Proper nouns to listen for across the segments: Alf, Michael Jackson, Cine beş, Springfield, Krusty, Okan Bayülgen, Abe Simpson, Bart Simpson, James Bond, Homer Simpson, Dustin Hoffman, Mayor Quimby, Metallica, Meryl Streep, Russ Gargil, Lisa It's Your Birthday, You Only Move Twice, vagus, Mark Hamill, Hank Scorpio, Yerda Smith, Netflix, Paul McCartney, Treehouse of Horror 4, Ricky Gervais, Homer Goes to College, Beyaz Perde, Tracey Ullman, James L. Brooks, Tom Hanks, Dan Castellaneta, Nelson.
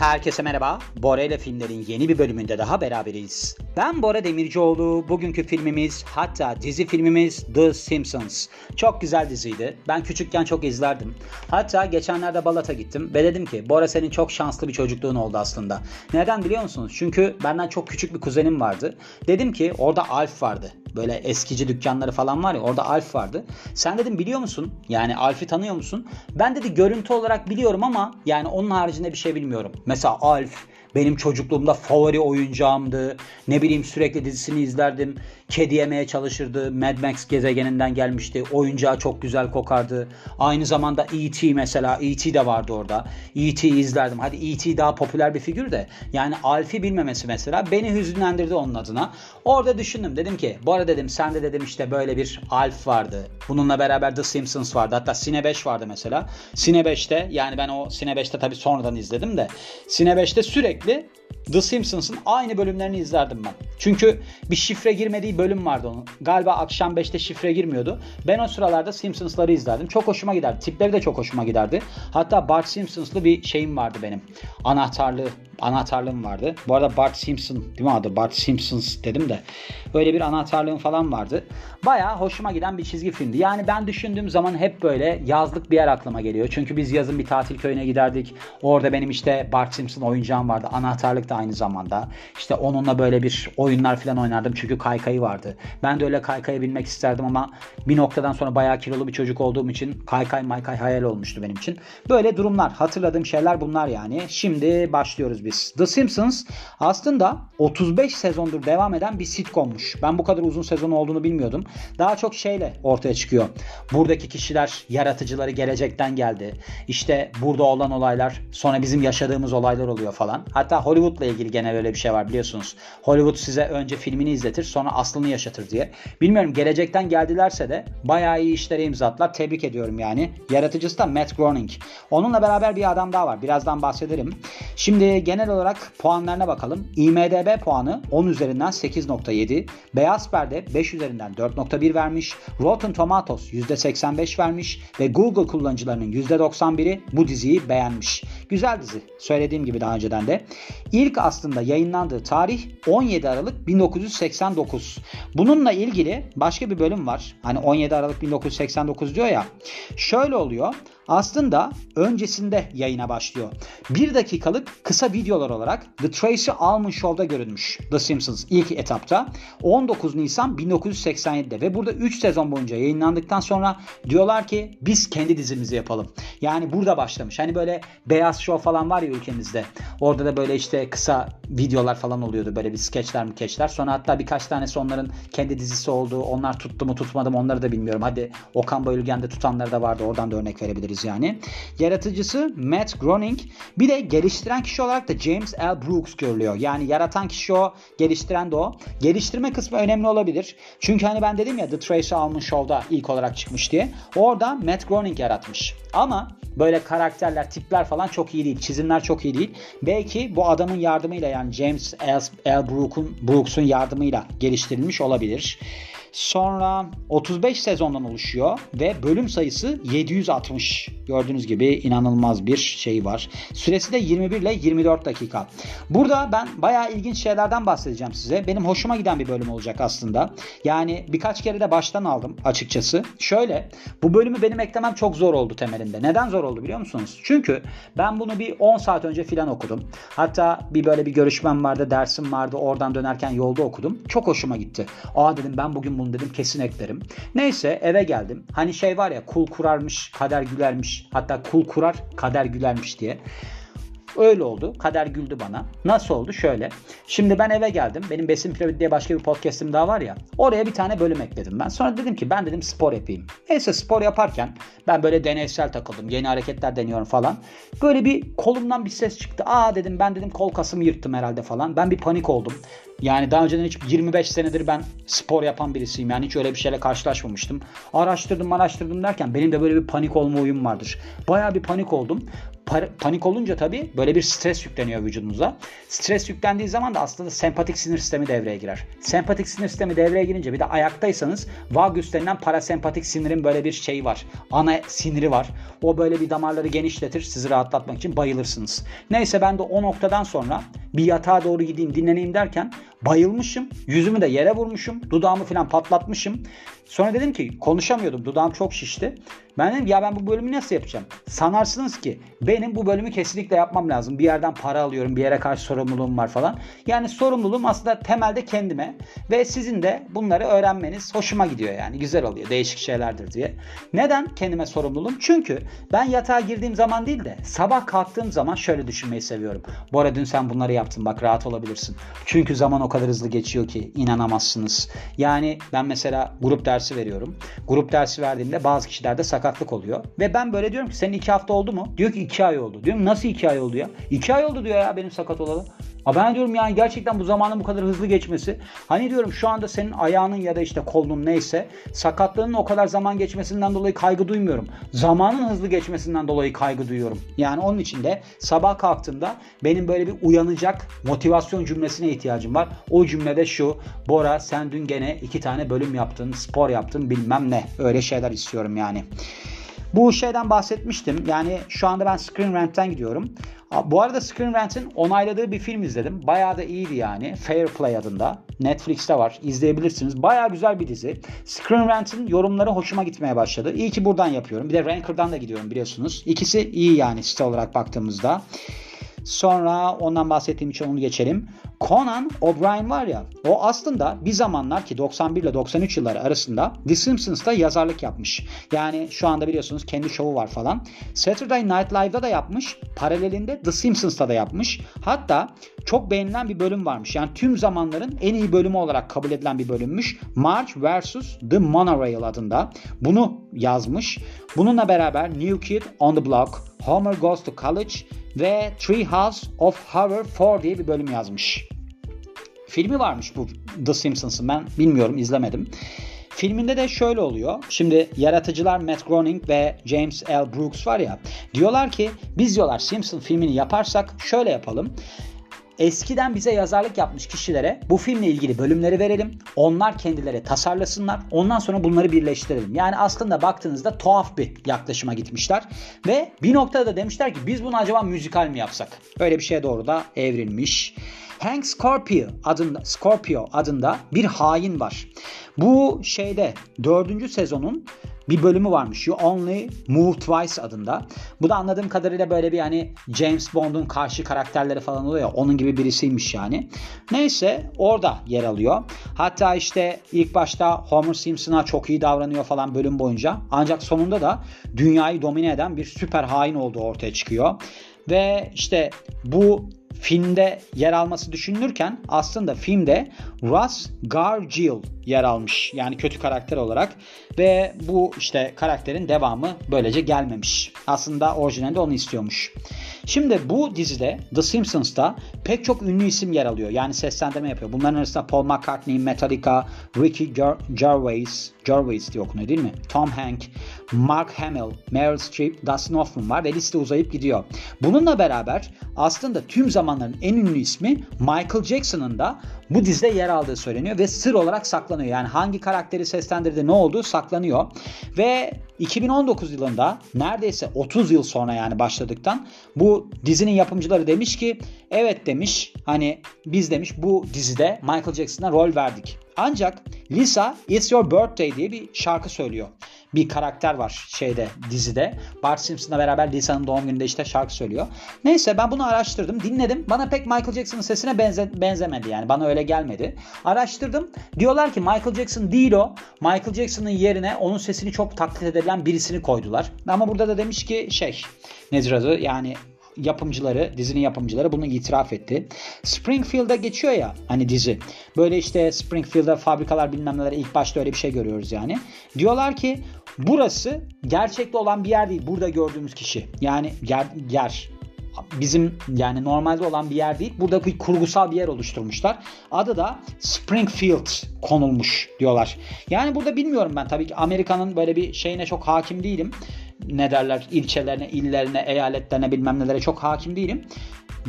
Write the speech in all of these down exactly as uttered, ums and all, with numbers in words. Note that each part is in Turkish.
Herkese merhaba. Bora ile filmlerin yeni bir bölümünde daha beraberiz. Ben Bora Demircioğlu. Bugünkü filmimiz, hatta dizi filmimiz The Simpsons. Çok güzel diziydi. Ben küçükken çok izlerdim. Hatta geçenlerde Balat'a gittim ve dedim ki Bora, senin çok şanslı bir çocukluğun oldu aslında. Neden biliyor musunuz? Çünkü benden çok küçük bir kuzenim vardı. Dedim ki orada Alf vardı. Böyle eskici dükkanları falan var ya, orada Alf vardı. Sen dedim biliyor musun? Yani Alf'i tanıyor musun? Ben dedi görüntü olarak biliyorum ama yani onun haricinde bir şey bilmiyorum. Mesela Alf benim çocukluğumda favori oyuncağımdı. Ne bileyim, sürekli dizisini izlerdim. Kedi yemeye çalışırdı. Mad Max gezegeninden gelmişti. Oyuncağı çok güzel kokardı. Aynı zamanda E T mesela. E T de vardı orada. E T'yi izlerdim. Hadi E T daha popüler bir figür de. Yani Alf'i bilmemesi mesela beni hüzünlendirdi onun adına. Orada düşündüm. Dedim ki bu arada dedim sen de dedim işte böyle bir Alf vardı. Bununla beraber The Simpsons vardı. Hatta Cine beş vardı mesela. Cine beşte yani ben o Cine beşte tabii sonradan izledim de. Cine beşte sürekli The Simpsons'ın aynı bölümlerini izlerdim ben. Çünkü bir şifre girmediği bölüm vardı onun. Galiba akşam beşte şifre girmiyordu. Ben o sıralarda Simpsons'ları izlerdim. Çok hoşuma giderdi. Tipleri de çok hoşuma giderdi. Hatta Bart Simpson'lı bir şeyim vardı benim. Anahtarlığı. Anahtarlığım vardı. Bu arada Bart Simpson değil mi adı? Bart Simpsons dedim de. Böyle bir anahtarlığım falan vardı. Bayağı hoşuma giden bir çizgi filmdi. Yani ben düşündüğüm zaman hep böyle yazlık bir yer aklıma geliyor. Çünkü biz yazın bir tatil köyüne giderdik. Orada benim işte Bart Simpson oyuncağım vardı. Anahtarlık da aynı zamanda. İşte onunla böyle bir oyunlar falan oynardım. Çünkü kaykayı vardı. Ben de öyle kaykaya binmek isterdim ama bir noktadan sonra bayağı kilolu bir çocuk olduğum için kaykay maykay hayal olmuştu benim için. Böyle durumlar. Hatırladığım şeyler bunlar yani. Şimdi başlıyoruz biz. The Simpsons aslında otuz beş sezondur devam eden bir sitcommuş. Ben bu kadar uzun sezon olduğunu bilmiyordum. Daha çok şeyle ortaya çıkıyor. Buradaki kişiler, yaratıcıları gelecekten geldi. İşte burada olan olaylar sonra bizim yaşadığımız olaylar oluyor falan. Hatta Hollywood'la ilgili genel öyle bir şey var biliyorsunuz. Hollywood size önce filmini izletir sonra aslını yaşatır diye. Bilmiyorum, gelecekten geldilerse de bayağı iyi işlere imza attılar. Tebrik ediyorum yani. Yaratıcısı da Matt Groening. Onunla beraber bir adam daha var. Birazdan bahsederim. Şimdi genel Genel olarak puanlarına bakalım. IMDb puanı on üzerinden sekiz nokta yedi. Beyaz Perde beş üzerinden dört nokta bir vermiş. Rotten Tomatoes yüzde seksen beş vermiş. Ve Google kullanıcılarının yüzde doksan biri bu diziyi beğenmiş. Güzel dizi. Söylediğim gibi daha önceden de. İlk aslında yayınlandığı tarih on yedi Aralık bin dokuz yüz seksen dokuz. Bununla ilgili başka bir bölüm var. Hani on yedi Aralık bin dokuz yüz seksen dokuz diyor ya. Şöyle oluyor. Aslında öncesinde yayına başlıyor. Bir dakikalık kısa videolar olarak The Tracey Ullman Show'da görünmüş The Simpsons ilk etapta on dokuz Nisan bin dokuz yüz seksen yedide ve burada üç sezon boyunca yayınlandıktan sonra diyorlar ki biz kendi dizimizi yapalım. Yani burada başlamış. Hani böyle Beyaz Show falan var ya ülkemizde. Orada da böyle işte kısa videolar falan oluyordu. Böyle bir skeçler mi keşler. Sonra hatta birkaç tanesi onların kendi dizisi oldu. Onlar tuttu mu tutmadı mı onları da bilmiyorum. Hadi Okan Bayülgen'de tutanları da vardı. Oradan da örnek verebiliriz. Yani yaratıcısı Matt Groening, bir de geliştiren kişi olarak da James L. Brooks görülüyor. Yani yaratan kişi o, geliştiren de o. Geliştirme kısmı önemli olabilir. Çünkü hani ben dedim ya The Tracey Ullman Show'da ilk olarak çıkmış diye. Orada Matt Groening yaratmış. Ama böyle karakterler, tipler falan çok iyi değil. Çizimler çok iyi değil. Belki bu adamın yardımıyla yani James L. Brooks'un, Brooks'un yardımıyla geliştirilmiş olabilir. Sonra otuz beş sezondan oluşuyor ve bölüm sayısı yedi yüz altmış. Gördüğünüz gibi inanılmaz bir şey var. Süresi de yirmi bir ile yirmi dört dakika. Burada ben bayağı ilginç şeylerden bahsedeceğim size. Benim hoşuma giden bir bölüm olacak aslında. Yani birkaç kere de baştan aldım açıkçası. Şöyle, bu bölümü benim eklemem çok zor oldu temelinde. Neden zor oldu biliyor musunuz? Çünkü ben bunu bir on saat önce filan okudum. Hatta bir böyle bir görüşmem vardı, dersim vardı. Oradan dönerken yolda okudum. Çok hoşuma gitti. Aa dedim ben bugün bunu dedim kesin eklerim. Neyse eve geldim. Hani şey var ya, kul kurarmış kader gülermiş. Hatta kul kurar kader gülermiş diye. Öyle oldu. Kader güldü bana. Nasıl oldu? Şöyle. Şimdi ben eve geldim. Benim Besin Piramidi diye başka bir podcast'im daha var ya. Oraya bir tane bölüm ekledim ben. Sonra dedim ki ben dedim spor yapayım. Neyse spor yaparken ben böyle deneysel takıldım. Yeni hareketler deniyorum falan. Böyle bir kolumdan bir ses çıktı. Aa dedim ben dedim kol kasımı yırttım herhalde falan. Ben bir panik oldum. Yani daha önceden hiç yirmi beş senedir ben spor yapan birisiyim. Yani hiç öyle bir şeyle karşılaşmamıştım. Araştırdım araştırdım derken benim de böyle bir panik olma huyum vardır. Bayağı bir panik oldum. panik olunca tabii böyle bir stres yükleniyor vücudunuza. Stres yüklendiği zaman da aslında sempatik sinir sistemi devreye girer. Sempatik sinir sistemi devreye girince, bir de ayaktaysanız vagus denilen parasempatik sinirin böyle bir şeyi var. Ana siniri var. O böyle bir damarları genişletir. Sizi rahatlatmak için bayılırsınız. Neyse ben de o noktadan sonra bir yatağa doğru gideyim dinleneyim derken bayılmışım. Yüzümü de yere vurmuşum. Dudağımı falan patlatmışım. Sonra dedim ki konuşamıyordum. Dudağım çok şişti. Ben dedim ya ben bu bölümü nasıl yapacağım? Sanarsınız ki benim bu bölümü kesinlikle yapmam lazım. Bir yerden para alıyorum. Bir yere karşı sorumluluğum var falan. Yani sorumluluğum aslında temelde kendime ve sizin de bunları öğrenmeniz hoşuma gidiyor yani. Güzel oluyor. Değişik şeylerdir diye. Neden kendime sorumluluğum? Çünkü ben yatağa girdiğim zaman değil de sabah kalktığım zaman şöyle düşünmeyi seviyorum. Bora dün sen bunları yaptın. Bak rahat olabilirsin. Çünkü zaman o kadar hızlı geçiyor ki inanamazsınız. Yani ben mesela grup dersi veriyorum. Grup dersi verdiğimde bazı kişilerde sakatlık oluyor. Ve ben böyle diyorum ki senin iki hafta oldu mu? Diyor ki iki ay oldu. Diyorum nasıl iki ay oldu ya? İki ay oldu diyor ya benim sakat olalı. Ha ben diyorum yani gerçekten bu zamanın bu kadar hızlı geçmesi. Hani diyorum şu anda senin ayağının ya da işte kolunun neyse sakatlığının o kadar zaman geçmesinden dolayı kaygı duymuyorum. Zamanın hızlı geçmesinden dolayı kaygı duyuyorum. Yani onun için de sabah kalktığımda benim böyle bir uyanacak motivasyon cümlesine ihtiyacım var. O cümlede şu: Bora sen dün gene iki tane bölüm yaptın, spor yaptın bilmem ne. Öyle şeyler istiyorum yani. Bu şeyden bahsetmiştim. Yani şu anda ben Screen Rant'ten gidiyorum. Bu arada Screen Rant'in onayladığı bir film izledim. Bayağı da iyiydi yani. Fair Play adında. Netflix'te var. İzleyebilirsiniz. Bayağı güzel bir dizi. Screen Rant'in yorumları hoşuma gitmeye başladı. İyi ki buradan yapıyorum. Bir de Ranker'dan da gidiyorum biliyorsunuz. İkisi iyi yani site olarak baktığımızda. Sonra ondan bahsettiğim için onu geçelim. Conan O'Brien var ya, o aslında bir zamanlar ki doksan bir ile doksan üç yılları arasında The Simpsons'ta yazarlık yapmış. Yani şu anda biliyorsunuz kendi şovu var falan. Saturday Night Live'da da yapmış. Paralelinde The Simpsons'ta da yapmış. Hatta çok beğenilen bir bölüm varmış. Yani tüm zamanların en iyi bölümü olarak kabul edilen bir bölümmüş. Marge versus the Monorail adında. Bunu yazmış. Bununla beraber New Kid on the Block, Homer Goes to College ve Treehouse of Horror dört diye bir bölüm yazmış. Filmi varmış bu The Simpsons'ın, ben bilmiyorum, izlemedim. Filminde de şöyle oluyor. Şimdi yaratıcılar Matt Groening ve James L. Brooks var ya, diyorlar ki biz diyorlar Simpson filmini yaparsak şöyle yapalım. Eskiden bize yazarlık yapmış kişilere bu filmle ilgili bölümleri verelim. Onlar kendileri tasarlasınlar. Ondan sonra bunları birleştirelim. Yani aslında baktığınızda tuhaf bir yaklaşıma gitmişler. Ve bir noktada da demişler ki biz bunu acaba müzikal mi yapsak? Öyle bir şeye doğru da evrilmiş. Hank Scorpio adında, Scorpio adında bir hain var. Bu şeyde dördüncü sezonun bir bölümü varmış. You Only Move Twice adında. Bu da anladığım kadarıyla böyle bir hani James Bond'un karşı karakterleri falan oluyor ya, onun gibi birisiymiş yani. Neyse orada yer alıyor. Hatta işte ilk başta Homer Simpson'a çok iyi davranıyor falan bölüm boyunca. Ancak sonunda da dünyayı domine eden bir süper hain olduğu ortaya çıkıyor. Ve işte bu filmde yer alması düşünülürken aslında filmde Russ Gargil yer almış. Yani kötü karakter olarak. Ve bu işte karakterin devamı böylece gelmemiş. Aslında orijinalde onu istiyormuş. Şimdi bu dizide The Simpsons'ta pek çok ünlü isim yer alıyor. Yani seslendirme yapıyor. Bunların arasında Paul McCartney, Metallica, Ricky Gervais, Gervais diye okunuyor değil mi? Tom Hanks, Mark Hamill, Meryl Streep, Dustin Hoffman var ve liste uzayıp gidiyor. Bununla beraber aslında tüm zamanların en ünlü ismi Michael Jackson'ın da bu dizide yer aldığı söyleniyor ve sır olarak saklanıyor. Yani hangi karakteri seslendirdi, ne oldu saklanıyor. Ve iki bin on dokuz yılında, neredeyse otuz yıl sonra yani başladıktan, bu dizinin yapımcıları demiş ki evet demiş, hani biz demiş bu dizide Michael Jackson'a rol verdik. Ancak Lisa It's Your Birthday diye bir şarkı söylüyor. Bir karakter var şeyde, dizide. Bart Simpson'la beraber Lisa'nın doğum gününde işte şarkı söylüyor. Neyse ben bunu araştırdım, dinledim. Bana pek Michael Jackson'ın sesine benze- benzemedi yani. Bana öyle gelmedi. Araştırdım. Diyorlar ki Michael Jackson değil o. Michael Jackson'ın yerine onun sesini çok taklit edilen birisini koydular. Ama burada da demiş ki şey, nedir adı yani... yapımcıları, dizinin yapımcıları bunu itiraf etti. Springfield'a geçiyor ya hani dizi. Böyle işte Springfield'da fabrikalar bilmem neler, ilk başta öyle bir şey görüyoruz yani. Diyorlar ki burası gerçekte olan bir yer değil. Burada gördüğümüz kişi. Yani yer, yer. Bizim yani normalde olan bir yer değil. Burada bir kurgusal bir yer oluşturmuşlar. Adı da Springfield konulmuş diyorlar. Yani burada bilmiyorum ben tabii ki Amerika'nın böyle bir şeyine çok hakim değilim. ne derler ilçelerine, illerine, eyaletlerine bilmem nelere çok hakim değilim.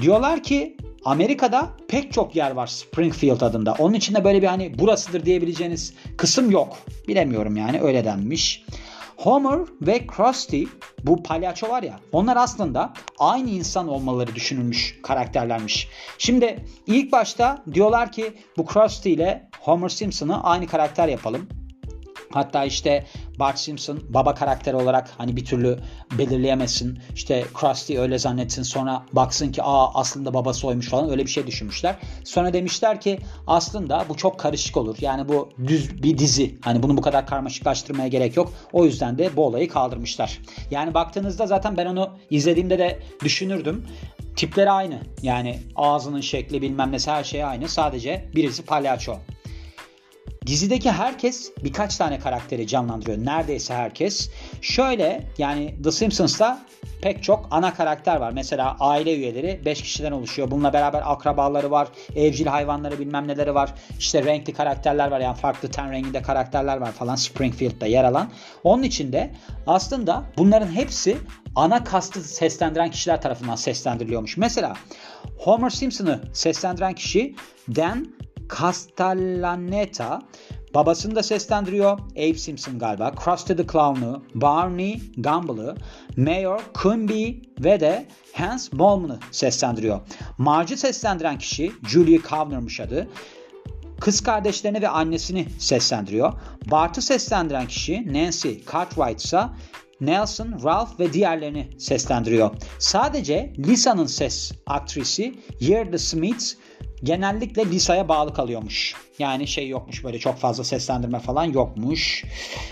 Diyorlar ki Amerika'da pek çok yer var Springfield adında. Onun içinde böyle bir hani burasıdır diyebileceğiniz kısım yok. Bilemiyorum yani, öyle denmiş. Homer ve Krusty, bu palyaço var ya, onlar aslında aynı insan olmaları düşünülmüş karakterlermiş. Şimdi ilk başta diyorlar ki bu Krusty ile Homer Simpson'ı aynı karakter yapalım. Hatta işte Bart Simpson baba karakteri olarak hani bir türlü belirleyemesin. İşte Krusty öyle zannetsin, sonra baksın ki aa aslında babası oymuş falan, öyle bir şey düşünmüşler. Sonra demişler ki aslında bu çok karışık olur. Yani bu düz bir dizi. Hani bunu bu kadar karmaşıklaştırmaya gerek yok. O yüzden de bu olayı kaldırmışlar. Yani baktığınızda zaten ben onu izlediğimde de düşünürdüm. Tipleri aynı. Yani ağzının şekli bilmem nesi her şey aynı. Sadece birisi palyaço. Dizideki herkes birkaç tane karakteri canlandırıyor. Neredeyse herkes. Şöyle yani The Simpsons'ta pek çok ana karakter var. Mesela aile üyeleri beş kişiden oluşuyor. Bununla beraber akrabaları var. Evcil hayvanları bilmem neleri var. İşte renkli karakterler var. Yani farklı ten renginde karakterler var falan Springfield'da yer alan. Onun için de aslında bunların hepsi ana kastı seslendiren kişiler tarafından seslendiriliyormuş. Mesela Homer Simpson'ı seslendiren kişi Dan Castellaneta, babasını da seslendiriyor, Abe Simpson galiba, Krusty the Clown'u, Barney Gumble'ı, Mayor Quimby ve de Hans Molman'ı seslendiriyor. Marge'i seslendiren kişi Julie Kavner'mış adı. Kız kardeşlerini ve annesini seslendiriyor. Bart'ı seslendiren kişi Nancy Cartwright ise Nelson, Ralph ve diğerlerini seslendiriyor. Sadece Lisa'nın ses aktrisi Yerda Smith genellikle Lisa'ya bağlı kalıyormuş. Yani şey yokmuş, böyle çok fazla seslendirme falan yokmuş.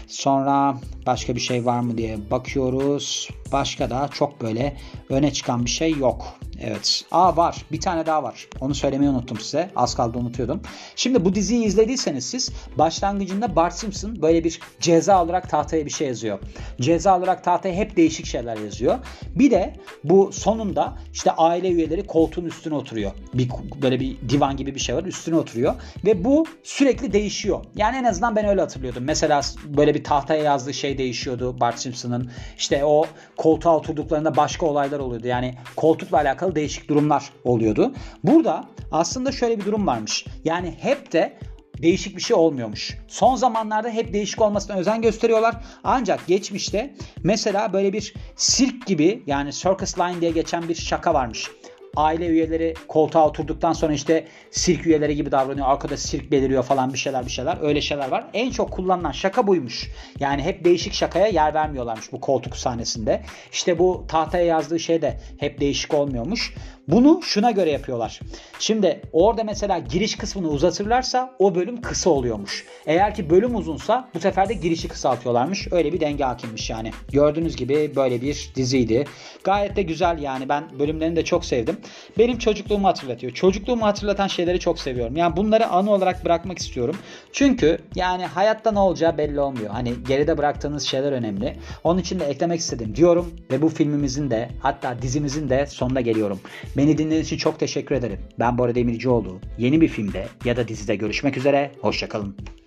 Sonra başka bir şey var mı diye bakıyoruz. Başka da çok böyle öne çıkan bir şey yok. Evet. Aa var. Bir tane daha var. Onu söylemeyi unuttum size. Az kaldı unutuyordum. Şimdi bu diziyi izlediyseniz siz başlangıcında Bart Simpson böyle bir ceza olarak tahtaya bir şey yazıyor. Ceza olarak tahtaya hep değişik şeyler yazıyor. Bir de bu sonunda işte aile üyeleri koltuğun üstüne oturuyor. Bir, böyle bir divan gibi bir şey var. Üstüne oturuyor. Ve bu sürekli değişiyor. Yani en azından ben öyle hatırlıyordum. Mesela böyle bir tahtaya yazdığı şey değişiyordu Bart Simpson'ın. İşte o koltuğa oturduklarında başka olaylar oluyordu. Yani koltukla alakalı değişik durumlar oluyordu. Burada aslında şöyle bir durum varmış. Yani hep de değişik bir şey olmuyormuş. Son zamanlarda hep değişik olmasına özen gösteriyorlar. Ancak geçmişte mesela böyle bir sirk gibi, yani Circus Line diye geçen bir şaka varmış. Aile üyeleri koltuğa oturduktan sonra işte sirk üyeleri gibi davranıyor. Arkada sirk beliriyor falan, bir şeyler bir şeyler. Öyle şeyler var. En çok kullanılan şaka buymuş. Yani hep değişik şakaya yer vermiyorlarmış bu koltuk sahnesinde. İşte bu tahtaya yazdığı şey de hep değişik olmuyormuş. Bunu şuna göre yapıyorlar. Şimdi orada mesela giriş kısmını uzatırlarsa o bölüm kısa oluyormuş. Eğer ki bölüm uzunsa bu sefer de girişi kısaltıyorlarmış. Öyle bir denge hakimmiş yani. Gördüğünüz gibi böyle bir diziydi. Gayet de güzel yani. Ben bölümlerini de çok sevdim. Benim çocukluğumu hatırlatıyor. Çocukluğumu hatırlatan şeyleri çok seviyorum. Yani bunları anı olarak bırakmak istiyorum. Çünkü yani hayatta ne olacağı belli olmuyor. Hani geride bıraktığınız şeyler önemli. Onun için de eklemek istedim diyorum ve bu filmimizin de, hatta dizimizin de sonuna geliyorum. Beni dinlediğiniz için çok teşekkür ederim. Ben Bora Demircioğlu. Yeni bir filmde ya da dizide görüşmek üzere. Hoşça kalın.